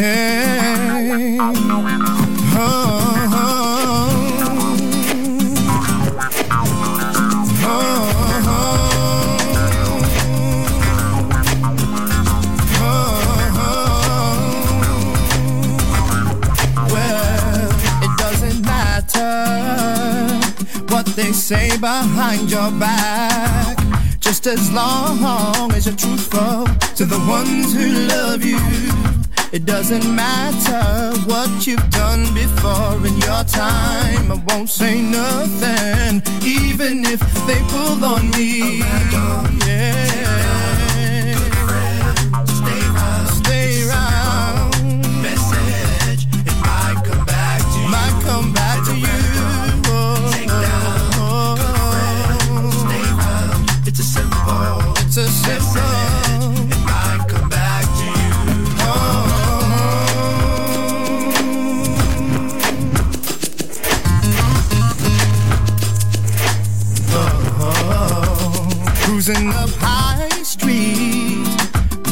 Hey, oh. They say behind your back, just as long as you're truthful to the ones who love you. It doesn't matter what you've done before in your time. I won't say nothing, even if they pull on me. Yeah. Good friend, stay round. Message, it might come back to you. Cruising up High Street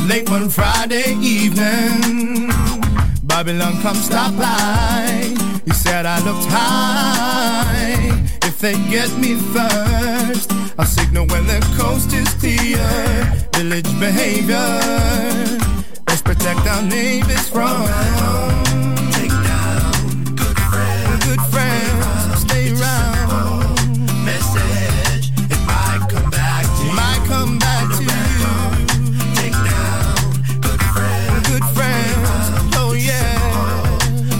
late one Friday evening, Babylon come stop by. You said I looked high. If they get me first, I'll signal when the coast is clear. Village behavior, let's protect our neighbors from take down. Good friends, stay round. Message, it might come back to you. Take down. Good friends, oh yeah.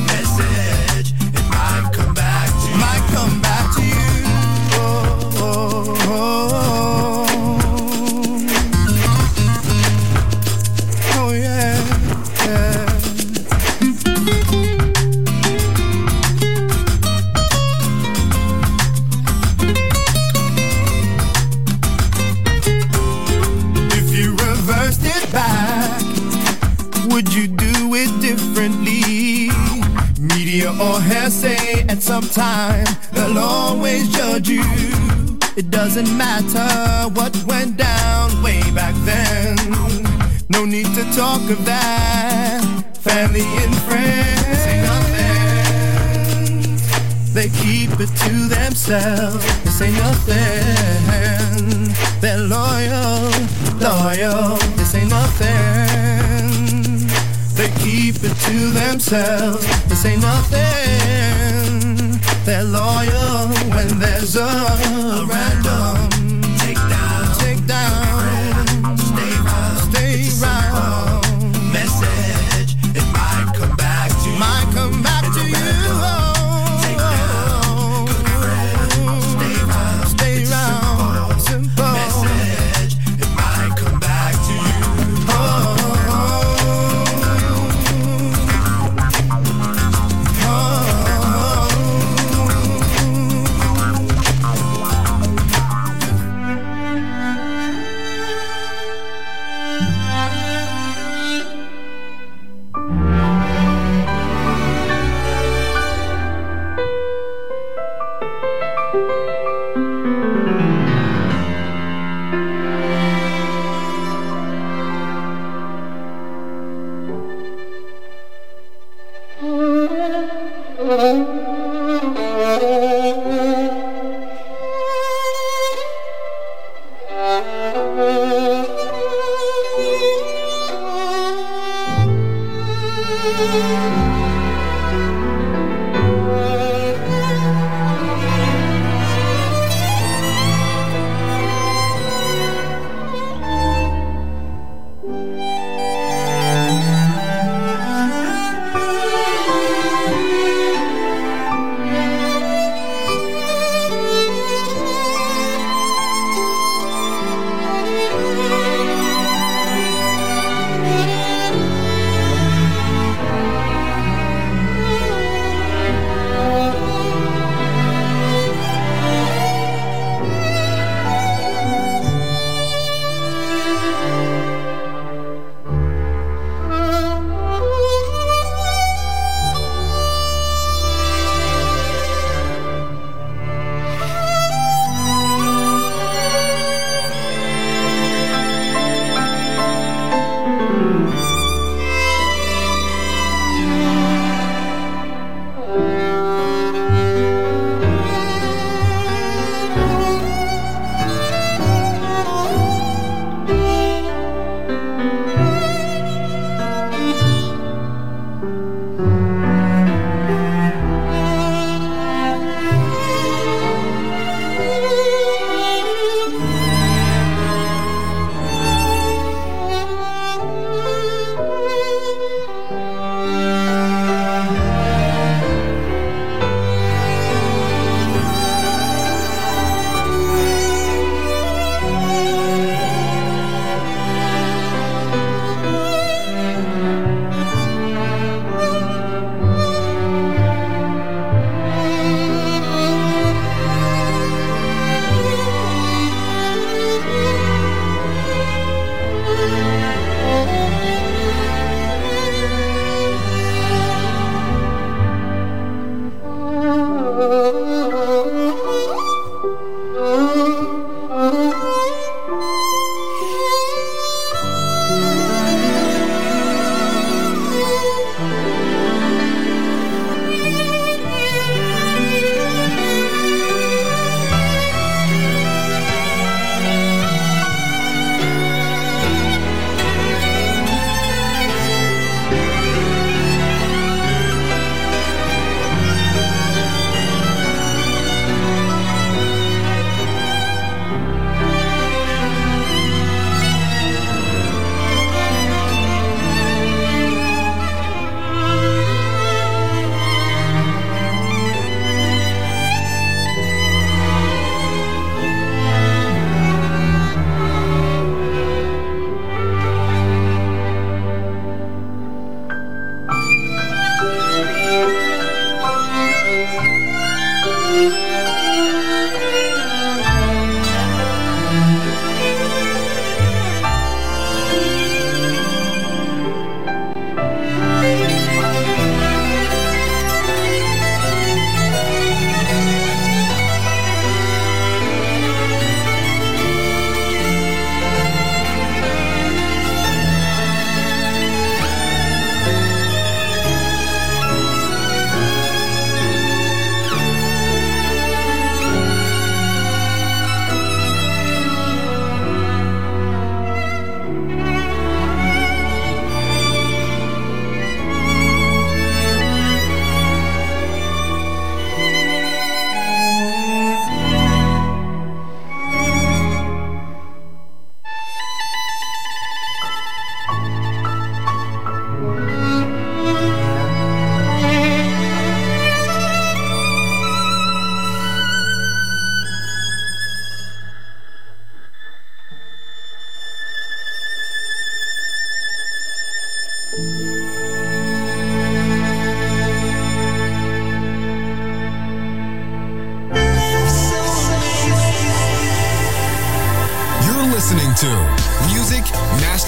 Message, it might come back to you. Or hearsay, and sometime they'll always judge you. It doesn't matter what went down way back then. No need to talk of that. Family and friends say nothing. They keep it to themselves. They say nothing. They're loyal. They say nothing. They keep it to themselves, they say nothing. They're loyal when there's a random take down. Stay round. Message, it might come back to you.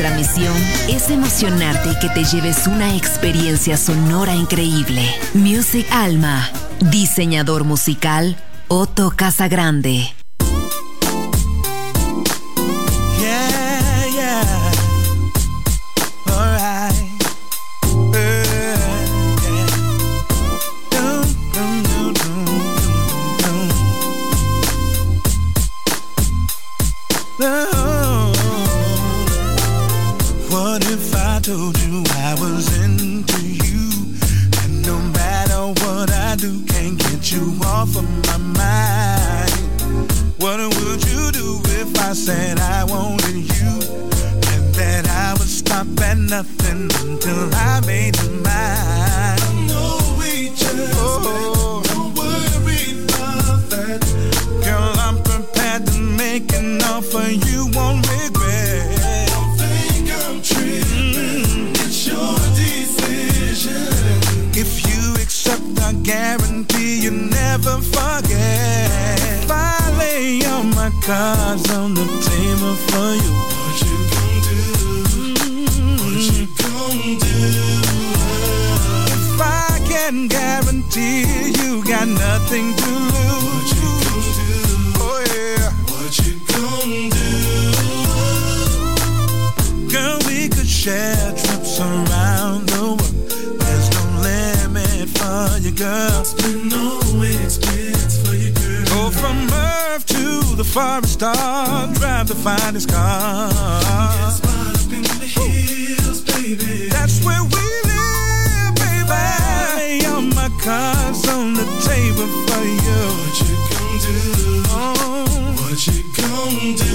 Nuestra misión es emocionarte y que te lleves una experiencia sonora increíble. Music Alma, diseñador musical Otto Casagrande. Told you I was into you, and no matter what I do, can't get you off of my mind. What would you do if I said I wanted you, and that I would stop at nothing until I made you mine? No, we just don't worry about that. Girl, I'm prepared to make an offer you won't regret. Don't think I'm tripping. If you accept, I guarantee you never forget. If I lay all my cards on the table for you, what you gon' do? What you gon' do? If I can guarantee you got nothing to lose, what you gon' do? Oh yeah, what you gon' do? Girl, we could share trips around the world. You girl, spend no expense for you girl. Go from Earth to the forest star, drive the finest car. That's why up in the hills, baby. That's where we live, baby. I lay all my cards on the table for you. What you gon' do? Oh. What you gon' do?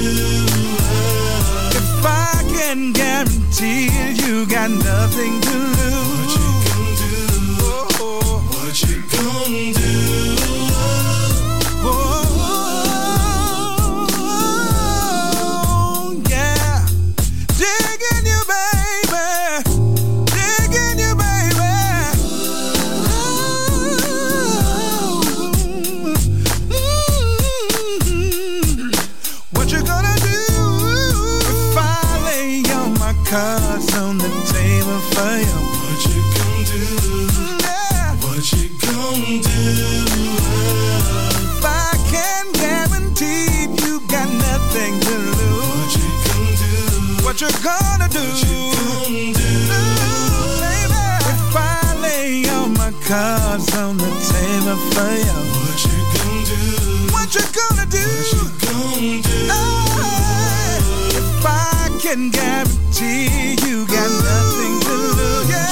If I can guarantee you got nothing to lose. What you what you gon' do? Oh, yeah. Digging you, baby. Digging you, baby. Oh, what you gonna do? If I lay all my cards on the table for you, what you gon' do? What you gon' do? If I can guarantee you got nothing to lose. What you gon' do? What you gonna do? What you gon' do? Ooh, baby. If I lay all my cards on the table for you, what you gon' do? What you gonna do? What you gon' do? Oh, if I can guarantee you got nothing to lose. Yeah.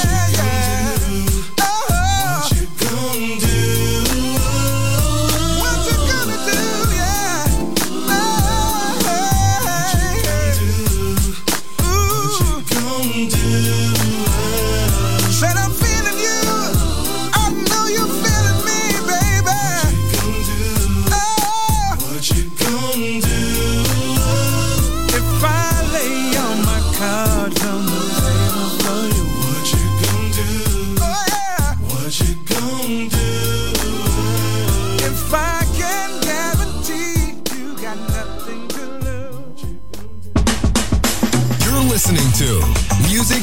Music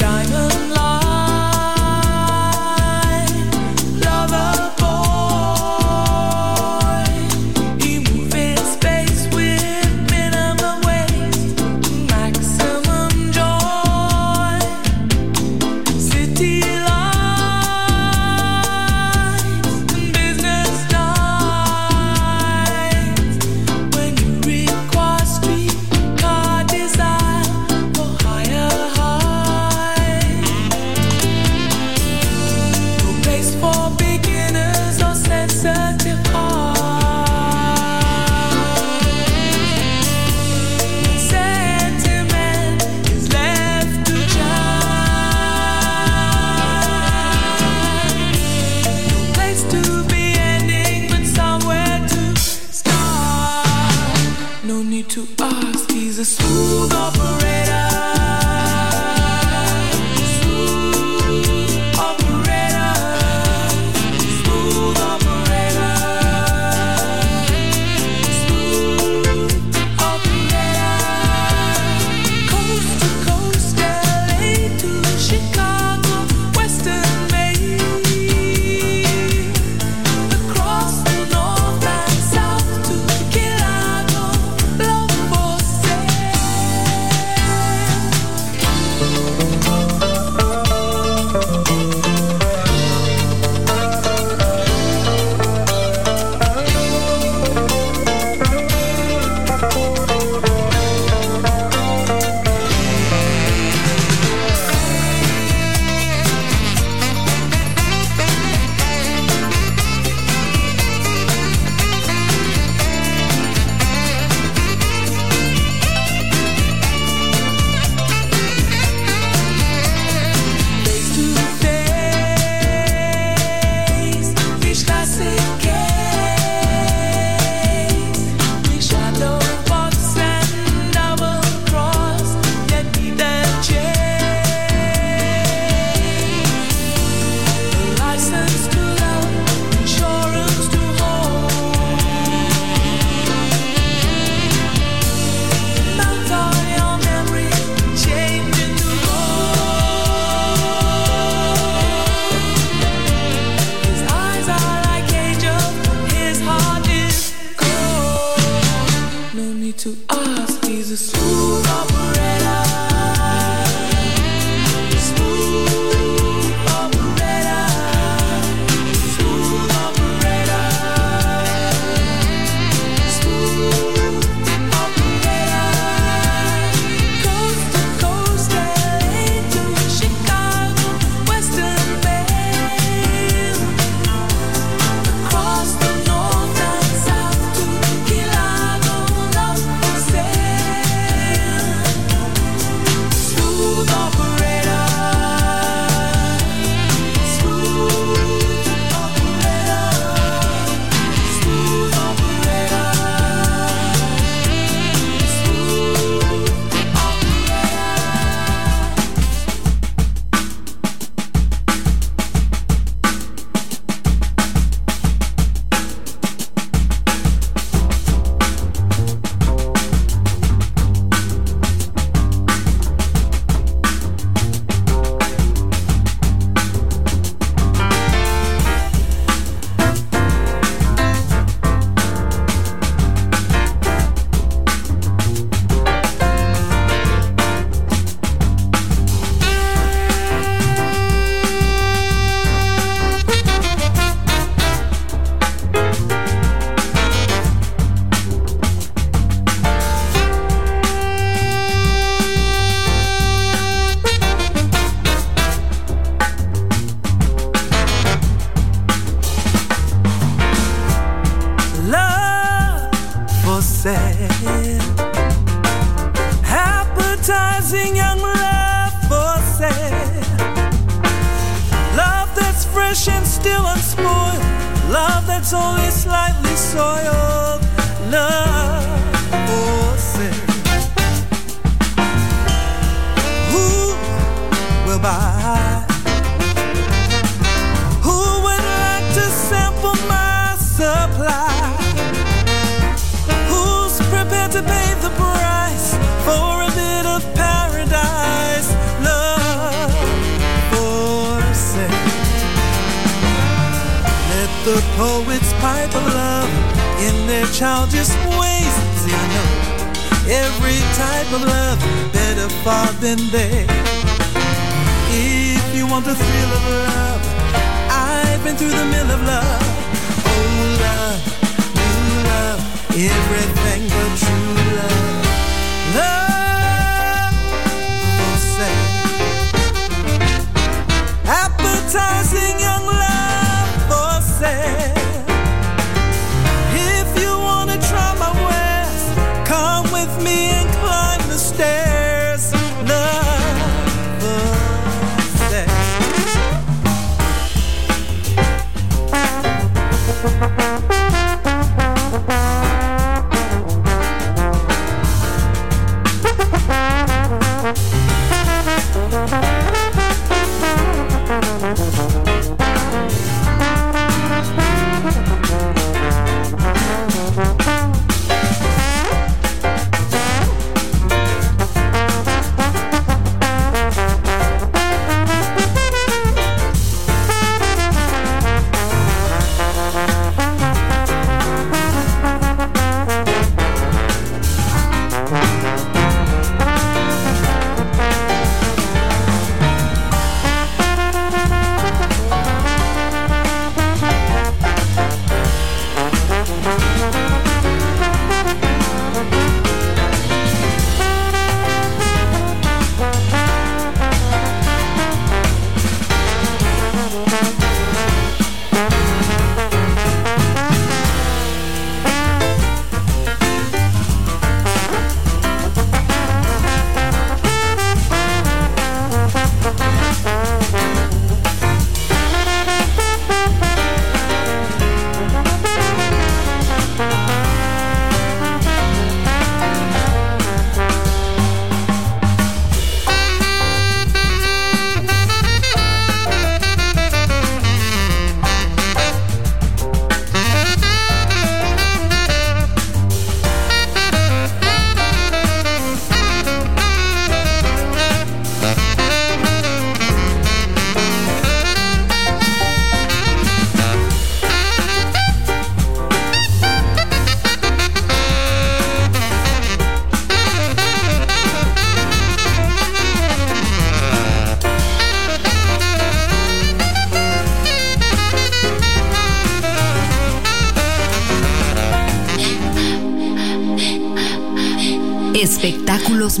Diamond light, lover boy. sad. Appetizing young love for sad. Love that's fresh and still unspoiled. Love that's only slightly soiled. Love for sad. Who will buy? Who would like to sample my supply? To pay the price for a bit of paradise, love for sale. Let the poets pipe of love in their childish ways. See, I know every type of love better far than they. If you want the thrill of love, I've been through the mill of love. Oh, love. Everything but true love. Love for sale. Appetizing young love for sale. If you want to try my wares, come with me and climb the stairs. Love for sale. Espectáculos